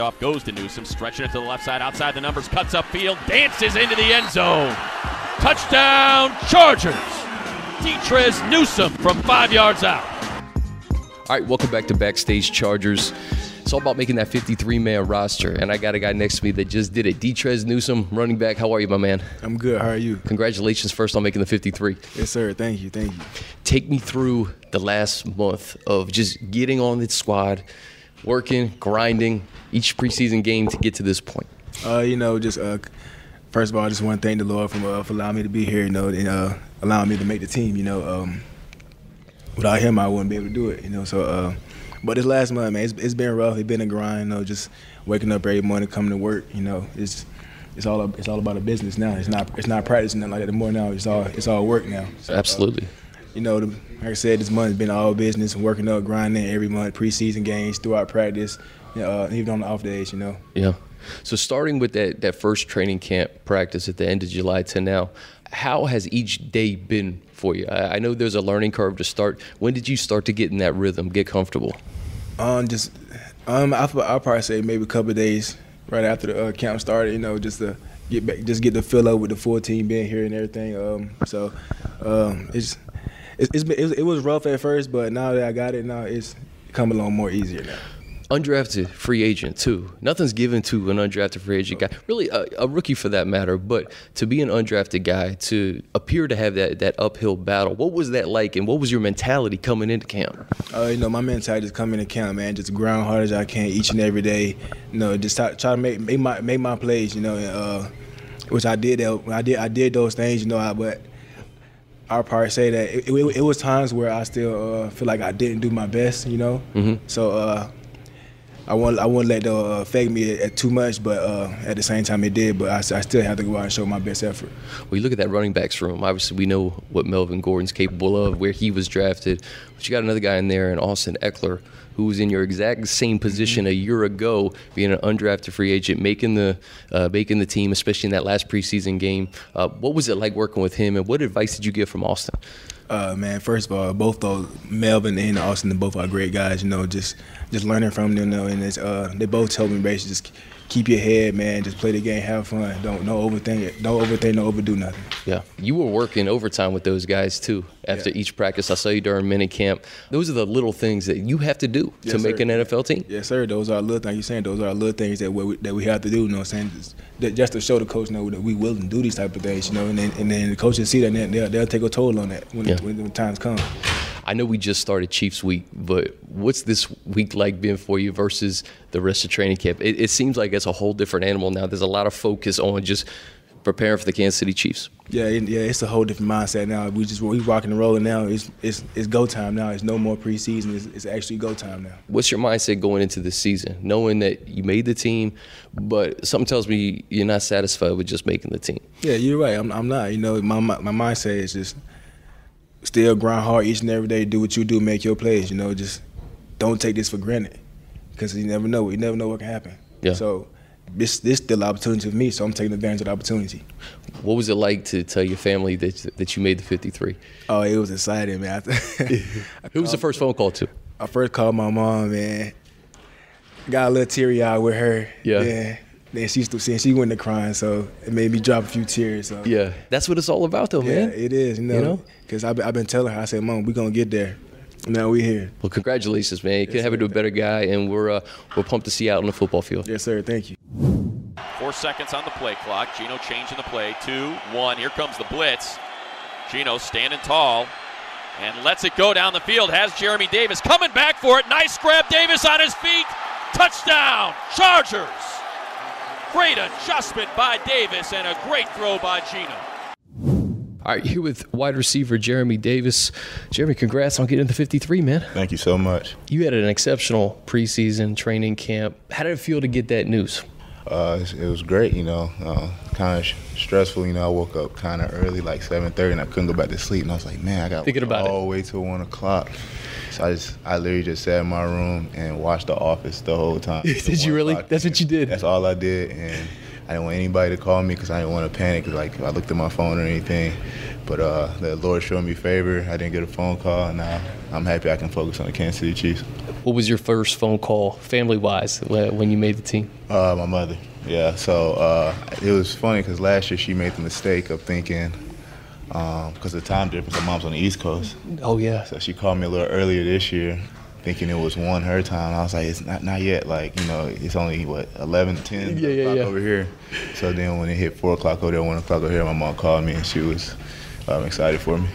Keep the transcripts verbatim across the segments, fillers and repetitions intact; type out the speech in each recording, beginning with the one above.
Handoff goes to Newsome, stretching it to the left side, outside the numbers, cuts upfield, dances into the end zone. Touchdown, Chargers! Dietrez Newsome from five yards out. All right, welcome back to Backstage Chargers. It's all about making that fifty-three man roster, and I got a guy next to me that just did it. Dietrez Newsome, running back. How are you, my man? I'm good. How are you? Congratulations first on making the fifty-three. Yes, sir. Thank you. Thank you. Take me through the last month of just getting on the squad, working, grinding each preseason game to get to this point. Uh, you know, just uh, first of all, I just want to thank the Lord for, uh, for allowing me to be here, you know, and uh, allowing me to make the team. You know, um, without him, I wouldn't be able to do it. You know, so. Uh, But this last month, man, it's, it's been rough. It's been a grind, you know, just waking up every morning, coming to work, you know. It's it's all it's all about a business now. It's not it's not practicing nothing like that anymore now. It's all it's all work now. So, absolutely. Uh, you know, the, like I said, this month has been all business, working up, grinding every month, preseason games, throughout practice, uh, even on the off days, you know. Yeah. So starting with that that first training camp practice at the end of July to now, how has each day been for you? I, I know there's a learning curve to start. When did you start to get in that rhythm, get comfortable? Um, just, um, I'll, I'll probably say maybe a couple of days right after the uh, camp started. You know, just to get back, just get the fill up with the full team being here and everything. Um, so, um, it's, it's, it's been, it, it was rough at first, but now that I got it, now it's coming along more easier now. Undrafted free agent, too. Nothing's given to an undrafted free agent guy. Really, a, a rookie for that matter, but to be an undrafted guy, to appear to have that, that uphill battle, what was that like, and what was your mentality coming into camp? Uh, you know, my mentality is coming into camp, man, just grind hard as I can each and every day. You know, just try, try to make, make my make my plays, you know, and, uh, which I did, I did. I did those things, you know, I, but I'll probably say that it, it, it was times where I still uh, feel like I didn't do my best, you know. Mm-hmm. So, uh, I won't, I won't let that uh, affect me too much, but uh, at the same time it did, but I, I still have to go out and show my best effort. Well, you look at that running backs room. Obviously, we know what Melvin Gordon's capable of, where he was drafted. But you got another guy in there, in Austin Eckler, who was in your exact same position a year ago, being an undrafted free agent, making the uh, making the team, especially in that last preseason game. Uh, what was it like working with him, and what advice did you get from Austin? Uh, man, first of all, both those, Melvin and Austin, both are great guys, you know, just just learning from them, you know, and it's, uh, they both tell me basically just keep your head, man, just play the game, have fun, don't no overthink it, don't overthink, don't overdo nothing. Yeah, you were working overtime with those guys too after yeah. each practice. I saw you during minicamp. Those are the little things that you have to do yes, to sir. make an N F L team. Yes, sir, those are little things you're saying, those are little things that we, that we have to do, you know what I'm saying, just, just to show the coach, you know, that we willing to do these type of things, you know, and then, and then the coaches see that, and they'll, they'll take a toll on that when yeah. When the times come. I know we just started Chiefs Week, but what's this week like been for you versus the rest of training camp? It, it seems like it's a whole different animal now. There's a lot of focus on just preparing for the Kansas City Chiefs. Yeah, it, yeah, it's a whole different mindset now. We just we rocking and rolling now. It's it's it's go time now. It's no more preseason. It's, it's actually go time now. What's your mindset going into this season, knowing that you made the team, but something tells me you're not satisfied with just making the team? Yeah, you're right. I'm I'm not. You know, my my, my mindset is just. Still grind hard each and every day, do what you do, make your plays, you know, just don't take this for granted because you never know, you never know what can happen. Yeah. So this this still an opportunity for me, so I'm taking advantage of the opportunity. What was it like to tell your family that that you made the fifty-three? Oh, it was exciting, man. Who was the first phone call to? I first called my mom, man. Got a little teary-eyed with her. Yeah. yeah. Then she still seeing she went to crying, so it made me drop a few tears. So. Yeah, that's what it's all about, though, yeah, man. Yeah, it is, you know, because you know? I've, I've been telling her, I said, Mom, we're going to get there. Now we're here. Well, congratulations, man. You yes, could have it to a better guy, and we're, uh, we're pumped to see you out on the football field. Yes, sir. Thank you. Four seconds on the play clock. Geno changing the play. Two, one. Here comes the blitz. Geno standing tall and lets it go down the field. Has Jeremy Davis coming back for it. Nice grab. Davis on his feet. Touchdown, Chargers. Great adjustment by Davis and a great throw by Geno. All right, here with wide receiver Jeremy Davis. Jeremy, congrats on getting the fifty-three, man. Thank you so much. You had an exceptional preseason training camp. How did it feel to get that news? Uh, it was great, you know, uh, kind of stressful. You know, I woke up kind of early, like seven thirty, and I couldn't go back to sleep. And I was like, man, I got to work all the way till one o'clock. So I just, I literally just sat in my room and watched The Office the whole time. Did you really? That's what you did? That's all I did. And I didn't want anybody to call me because I didn't want to panic because like, I looked at my phone or anything. But uh, the Lord showed me favor. I didn't get a phone call, and now I'm happy I can focus on the Kansas City Chiefs. What was your first phone call, family-wise, when you made the team? Uh, my mother, yeah. So uh, it was funny because last year she made the mistake of thinking, because um, the time difference, my mom's on the East Coast. Oh, yeah. So she called me a little earlier this year, thinking it was one her time. I was like, it's not not yet. Like, you know, it's only, what, eleven, ten yeah, yeah, o'clock yeah. over here. So then when it hit four o'clock over there, one o'clock over here, my mom called me, and she was um, excited for me.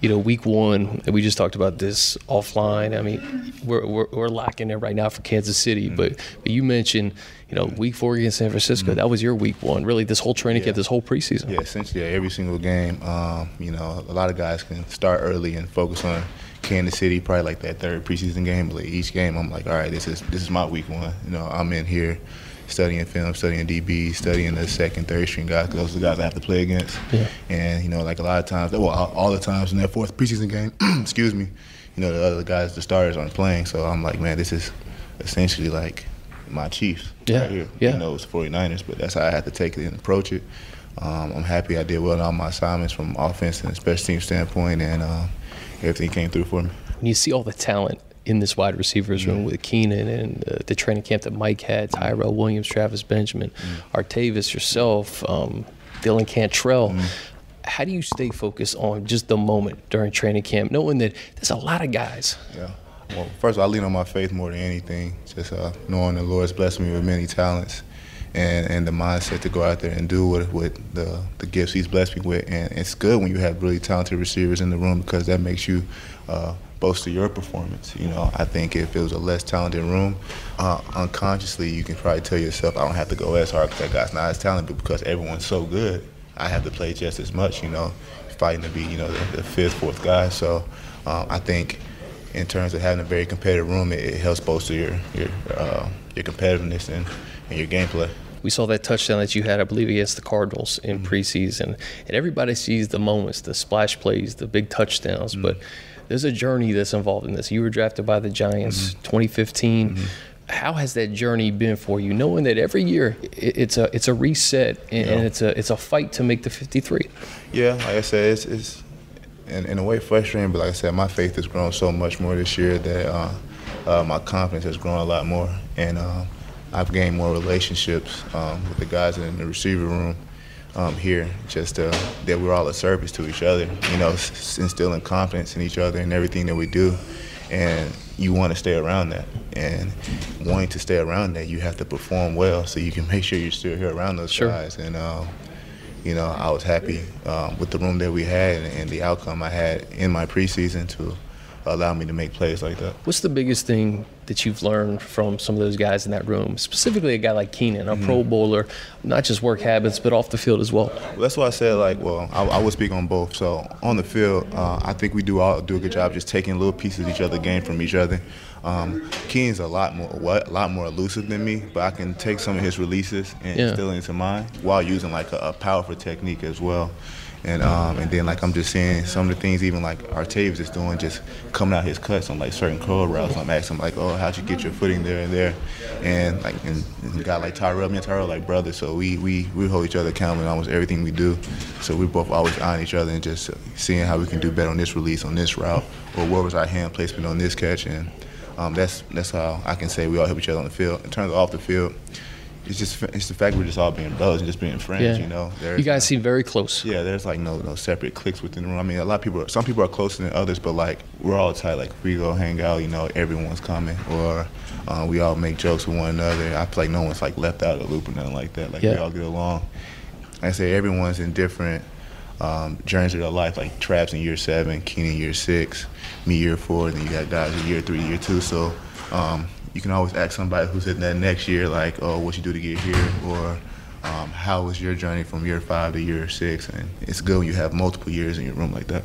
You know, week one, and we just talked about this offline. I mean, we're we're, we're lacking it right now for Kansas City. Mm-hmm. But, but you mentioned, you know, week four against San Francisco, mm-hmm. that was your week one. Really, this whole training yeah. camp, this whole preseason. Yeah, essentially every single game. Um, you know, a lot of guys can start early and focus on Kansas City, probably like that third preseason game. But like each game, I'm like, all right, this is this is my week one. You know, I'm in here studying film, studying D B, studying the second, third string guys, because those are the guys I have to play against. Yeah. And, you know, like a lot of times, well, all the times in that fourth preseason game, excuse me, you know, the other guys, the starters aren't playing. So I'm like, man, this is essentially like my Chiefs yeah. right here. Yeah. You know, it's the forty-niners, but that's how I had to take it and approach it. Um, I'm happy I did well in all my assignments from offense and special team standpoint, and uh, everything came through for me. When you see all the talent in this wide receivers room mm-hmm. with Keenan and uh, the training camp that Mike had, Tyrell Williams, Travis Benjamin, mm-hmm. Artavis, yourself, um, Dylan Cantrell. Mm-hmm. How do you stay focused on just the moment during training camp, knowing that there's a lot of guys? Yeah. Well, first of all, I lean on my faith more than anything, just uh, knowing the Lord's blessed me with many talents and, and the mindset to go out there and do what, what the, the gifts he's blessed me with. And it's good when you have really talented receivers in the room, because that makes you uh, – boast of your performance. You know, I think if it was a less talented room, uh, unconsciously you can probably tell yourself, I don't have to go as hard because that guy's not as talented, but because everyone's so good, I have to play just as much, you know, fighting to be, you know, the, the fifth, fourth guy. So um, I think in terms of having a very competitive room, it, it helps bolster your your, uh, your competitiveness and, and your gameplay. We saw that touchdown that you had, I believe, against the Cardinals in mm-hmm. preseason. And everybody sees the moments, the splash plays, the big touchdowns, mm-hmm. but there's a journey that's involved in this. You were drafted by the Giants mm-hmm. twenty fifteen. Mm-hmm. How has that journey been for you, knowing that every year it's a it's a reset and yeah. it's a it's a fight to make the fifty-three? Yeah, like I said, it's, it's in, in a way frustrating, but like I said, my faith has grown so much more this year that uh, uh, my confidence has grown a lot more. And uh, I've gained more relationships um, with the guys in the receiver room um, here, just uh, that we're all a service to each other, you know, s- instilling confidence in each other and everything that we do. And you want to stay around that. And wanting to stay around that, you have to perform well so you can make sure you're still here around those sure. guys. And, um, you know, I was happy um, with the room that we had and, and the outcome I had in my preseason to allow me to make plays like that. What's the biggest thing that you've learned from some of those guys in that room, specifically a guy like Keenan, a mm-hmm. pro bowler, not just work habits, but off the field as well? Well, that's why I said, like, well, I, I would speak on both. So on the field, uh, I think we do all do a good job just taking little pieces of each other game from each other. Um, Keenan's a lot more a lot more elusive than me, but I can take some of his releases and yeah. instill it into mine while using, like, a, a powerful technique as well. And um, and then, like, I'm just seeing some of the things even, like, Artavis is doing, just coming out his cuts on, like, certain curl routes. I'm asking him, like, oh, how'd you get your footing there and there? And, like, and, and a guy like Tyrell, me and Tyrell, like, brothers. So we, we, we hold each other accountable in almost everything we do. So we're both always eyeing each other and just seeing how we can do better on this release, on this route, or where was our hand placement on this catch. And um, that's that's how I can say we all help each other on the field. In terms of off the field, It's just it's the fact we're just all being brothers and just being friends, yeah. you know. There's, you guys seem very close. Yeah, there's like no no separate cliques within the room. I mean, a lot of people, are, some people are closer than others, but like we're all tight. Like if we go hang out, you know, everyone's coming, or uh, we all make jokes with one another. I feel like no one's like left out of the loop or nothing like that. Like yeah. we all get along. Like I say, everyone's in different um, journeys of their life. Like Traps in year seven, Keenan year six, me year four, then you got guys in year three, year two. So. Um, You can always ask somebody who's in that next year, like, oh, what you do to get here, or um, how was your journey from year five to year six? And it's good when you have multiple years in your room like that.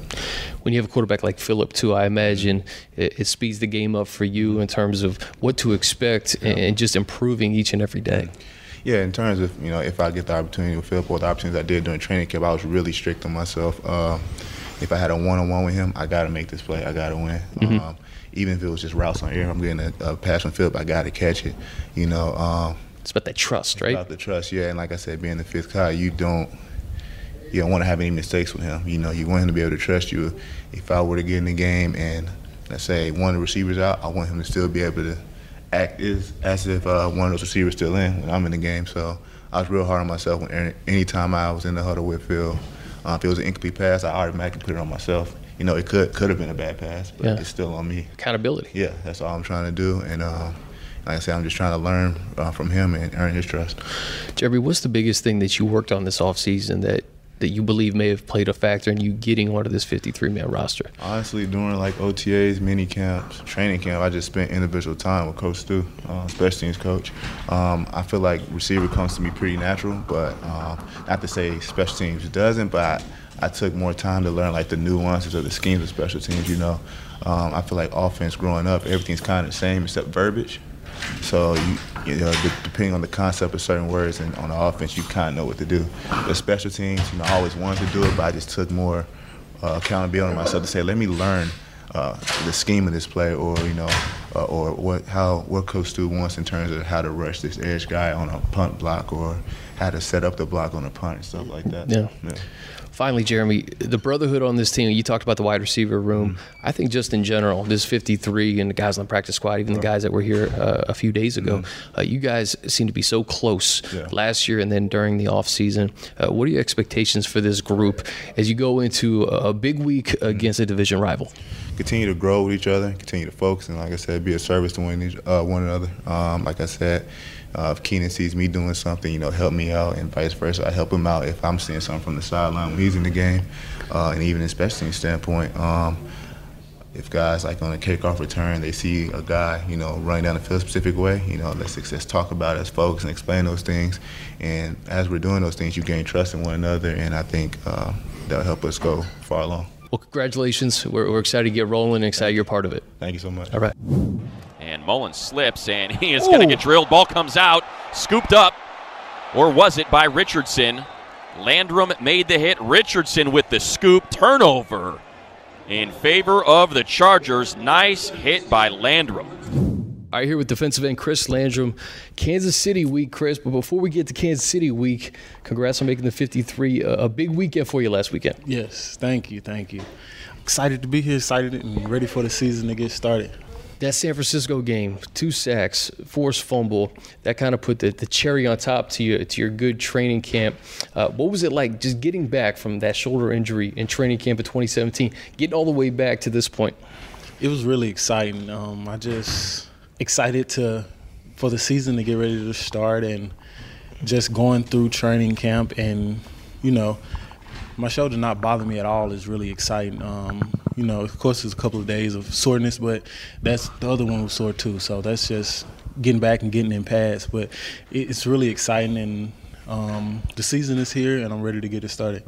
When you have a quarterback like Phillip, too, I imagine it, it speeds the game up for you in terms of what to expect yeah. and just improving each and every day. Yeah, in terms of, you know, if I get the opportunity with Phillip or the opportunities I did during training camp, I was really strict on myself. Uh, if I had a one-on-one with him, I got to make this play. I got to win. Mm-hmm. Um, Even if it was just routes on air, I'm getting a, a pass from Phillip, I got to catch it, you know. Um, it's about that trust, right? It's about the trust, yeah. And like I said, being the fifth guy, you don't you don't want to have any mistakes with him. You know, you want him to be able to trust you. If I were to get in the game and, let's say, one of the receivers out, I want him to still be able to act as, as if uh, one of those receivers still in when I'm in the game. So I was real hard on myself when, any time I was in the huddle with Phil. Uh, if it was an incomplete pass, I automatically put it on myself. You know, it could could have been a bad pass, but yeah. It's still on me. Accountability. Yeah, that's all I'm trying to do. And uh, like I said, I'm just trying to learn uh, from him and earn his trust. Jeremy, what's the biggest thing that you worked on this offseason that, that you believe may have played a factor in you getting onto this fifty-three man roster? Honestly, during like O T As, mini camps, training camp, I just spent individual time with Coach Stu, uh, special teams coach. Um, I feel like receiver comes to me pretty natural, but um, not to say special teams doesn't, but I, I took more time to learn like the nuances of the schemes of special teams, you know. Um, I feel like offense growing up, everything's kind of the same except verbiage. So, you, you know, de depending on the concept of certain words and on the offense, you kind of know what to do. The special teams, you know, I always wanted to do it, but I just took more uh, accountability on myself to say, let me learn uh, the scheme of this play, or, you know, uh, or what how what Coach Stu wants in terms of how to rush this edge guy on a punt block, or how to set up the block on a punt and stuff like that. Yeah. Yeah. Finally, Jeremy, the brotherhood on this team, you talked about the wide receiver room. Mm-hmm. I think just in general, this fifty-three and the guys on the practice squad, even the guys that were here uh, a few days ago, mm-hmm. uh, you guys seem to be so close yeah. last year and then during the offseason. Uh, what are your expectations for this group as you go into a big week mm-hmm. against a division rival? Continue to grow with each other, continue to focus, and like I said, be a service to one, each, uh, one another. Um, like I said, Uh, if Keenan sees me doing something, you know, help me out, and vice versa. I help him out if I'm seeing something from the sideline when he's in the game, uh, and even especially in standpoint. Um, if guys, like on a kickoff return, they see a guy, you know, running down the field a specific way, you know, let's, let's talk about it as folks and explain those things. And as we're doing those things, you gain trust in one another, and I think uh, that'll help us go far along. Well, congratulations. We're, we're excited to get rolling and excited you're part of it. Thank you so much. All right. And Mullins slips, and he is going to get drilled. Ball comes out, scooped up, or was it by Richardson? Landrum made the hit. Richardson with the scoop. Turnover in favor of the Chargers. Nice hit by Landrum. All right, here with defensive end Chris Landrum. Kansas City week, Chris. But before we get to Kansas City week, congrats on making the fifty-three. A big weekend for you last weekend. Yes, thank you, thank you. Excited to be here, excited and ready for the season to get started. That San Francisco game, two sacks, forced fumble, that kind of put the, the cherry on top to your, to your good training camp. Uh, what was it like just getting back from that shoulder injury in training camp in twenty seventeen, getting all the way back to this point? It was really exciting. Um, I just... Excited to for the season to get ready to start, and just going through training camp, and you know, my shoulder not bother me at all is really exciting. Um, you know, of course, there's a couple of days of soreness, but that's the other one was sore too. So that's just getting back and getting in pads. But it's really exciting, and um, the season is here, and I'm ready to get it started.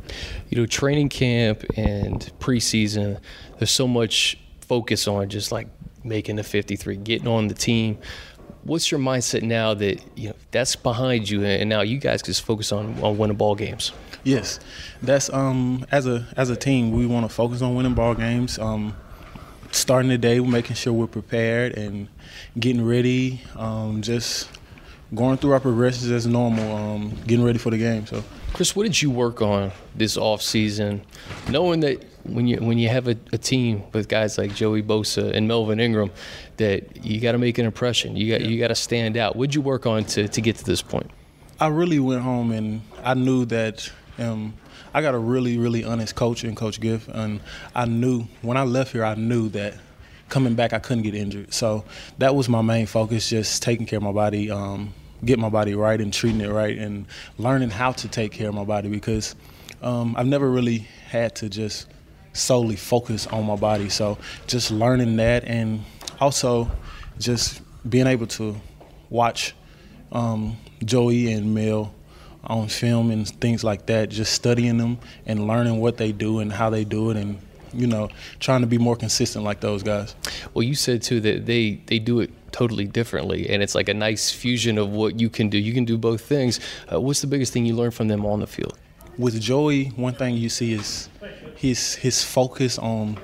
You know, training camp and preseason, there's so much focus on just like making the fifty-three, getting on the team. What's your mindset now that you know that's behind you, and now you guys just focus on, on winning ball games? Yes, that's um as a as a team we want to focus on winning ball games. Um, starting the day, we're making sure we're prepared and getting ready. Um, just going through our progressions as normal. Um, getting ready for the game. So, Chris, what did you work on this off season, knowing that? When you when you have a, a team with guys like Joey Bosa and Melvin Ingram, that you got to make an impression. You got yeah. you got to stand out. What'd you work on to to get to this point? I really went home and I knew that um, I got a really really honest coach in Coach Giff, and I knew when I left here I knew that coming back I couldn't get injured. So that was my main focus, just taking care of my body, um, getting my body right and treating it right, and learning how to take care of my body, because um, I've never really had to just solely focus on my body. So just learning that, and also just being able to watch um, Joey and Mel on film and things like that, just studying them and learning what they do and how they do it, and you know, trying to be more consistent like those guys. Well, you said too that they they do it totally differently, and it's like a nice fusion of what you can do. You can do both things. Uh, what's the biggest thing you learned from them on the field? With Joey, one thing you see is his his focus on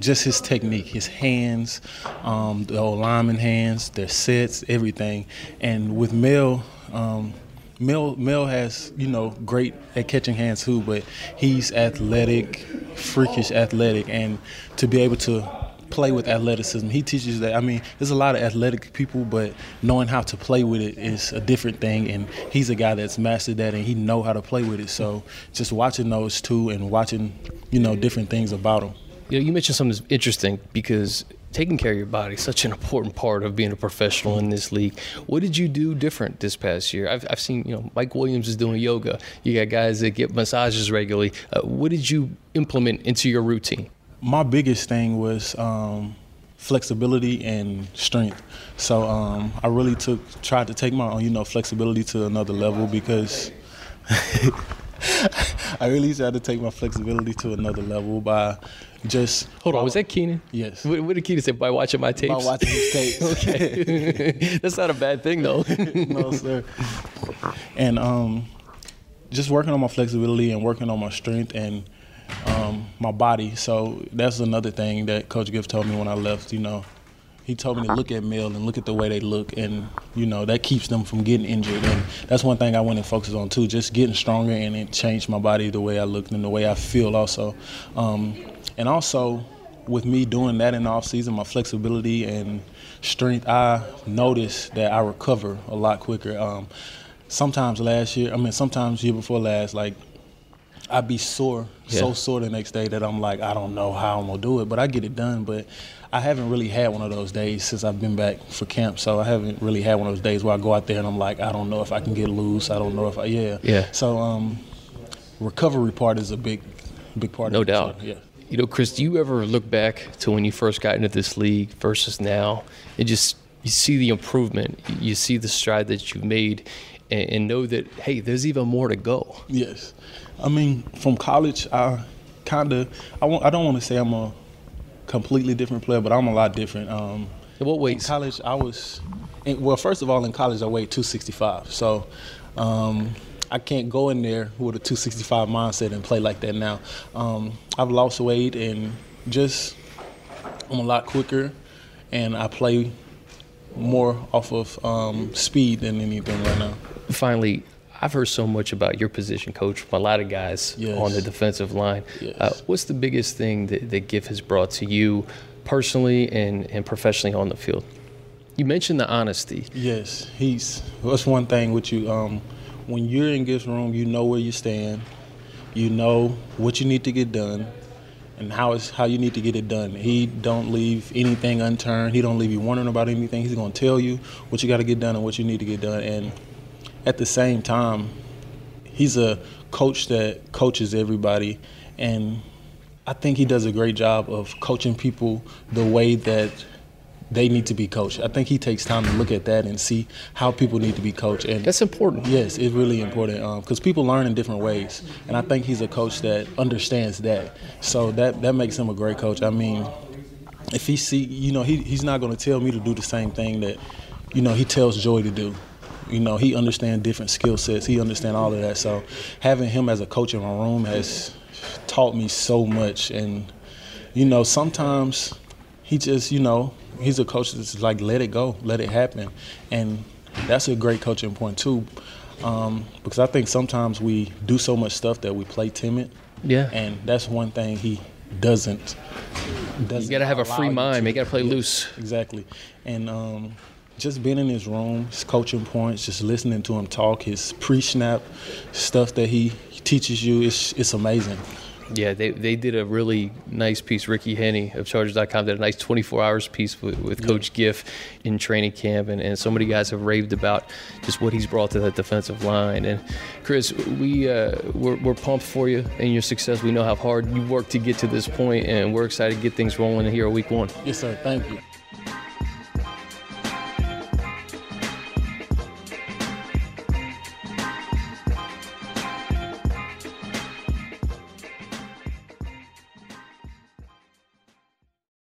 just his technique, his hands, um, the old lineman hands, their sets, everything. And with Mel, um, Mel Mel has, you know, great at catching hands too, but he's athletic, freakish athletic, and to be able to play with athleticism, he teaches that. I mean, there's a lot of athletic people, but knowing how to play with it is a different thing, and he's a guy that's mastered that, and he know how to play with it. So just watching those two and watching, you know, different things about him. You know, you mentioned something that's interesting, because taking care of your body is such an important part of being a professional in this league. What did you do different this past year? I've, I've seen, you know, Mike Williams is doing yoga. You got guys that get massages regularly. Uh, what did you implement into your routine? My biggest thing was um, flexibility and strength. So um, I really took tried to take my own, you know, flexibility to another level, because I really tried to take my flexibility to another level by just hold on. Was that Keenan? Yes. What, what did Keenan say? By watching my tapes. By watching his tapes. Okay, that's not a bad thing though. No, sir. And um, just working on my flexibility and working on my strength and um, my body. So that's another thing that Coach Giff told me when I left. You know, he told me to look at Mel and look at the way they look, and, you know, that keeps them from getting injured. And that's one thing I went and focused on too, just getting stronger, and it changed my body, the way I looked and the way I feel also. Um, and also with me doing that in the offseason, my flexibility and strength, I noticed that I recover a lot quicker. Um, sometimes last year, I mean, sometimes year before last, like, I'd be sore, yeah. so sore the next day that I'm like, I don't know how I'm going to do it, but I get it done. But I haven't really had one of those days since I've been back for camp, so I haven't really had one of those days where I go out there and I'm like, I don't know if I can get loose, I don't know if I, yeah. yeah. So um, recovery part is a big, big part. No of doubt. Yeah. You know, Chris, do you ever look back to when you first got into this league versus now, and just you see the improvement, you see the stride that you've made, and, and know that, hey, there's even more to go? Yes. I mean, from college, I kind of, I, I don't want to say I'm a completely different player, but I'm a lot different. Um, in what weights? In college, I was, in, well, first of all, in college, I weighed two sixty-five. So um, I can't go in there with a two sixty-five mindset and play like that now. Um, I've lost weight, and just I'm a lot quicker, and I play more off of um, speed than anything right now. Finally, I've heard so much about your position, Coach, from a lot of guys yes. on the defensive line. Yes. Uh, what's the biggest thing that, that Giff has brought to you personally and, and professionally on the field? You mentioned the honesty. Yes, he's that's one thing with you. Um, when you're in Giff's room, you know where you stand. You know what you need to get done and how it's, how you need to get it done. He don't leave anything unturned. He don't leave you wondering about anything. He's going to tell you what you got to get done and what you need to get done. And at the same time, he's a coach that coaches everybody, and I think he does a great job of coaching people the way that they need to be coached. I think he takes time to look at that and see how people need to be coached. And that's important. Yes, it's really important, because um, people learn in different ways, and I think he's a coach that understands that. So that, that makes him a great coach. I mean, if he see, you know, he, he's not going to tell me to do the same thing that, you know, he tells Joey to do. You know, he understands different skill sets. He understands all of that. So having him as a coach in my room has taught me so much. And, you know, sometimes he just, you know, he's a coach that's like, let it go, let it happen. And that's a great coaching point, too, um, because I think sometimes we do so much stuff that we play timid. Yeah. And that's one thing he doesn't. doesn't you got to have a free mind. You got to play yeah, loose. Exactly. And, um just being in his room, his coaching points, just listening to him talk, his pre-snap stuff that he teaches you, it's, it's amazing. Yeah, they, they did a really nice piece, Ricky Henney of Chargers dot com did a nice twenty-four hours piece with, with Coach Giff in training camp, and, and so many guys have raved about just what he's brought to that defensive line. And, Chris, we, uh, we're, we're pumped for you and your success. We know how hard you worked to get to this point, and we're excited to get things rolling here at week one. Yes, sir. Thank you.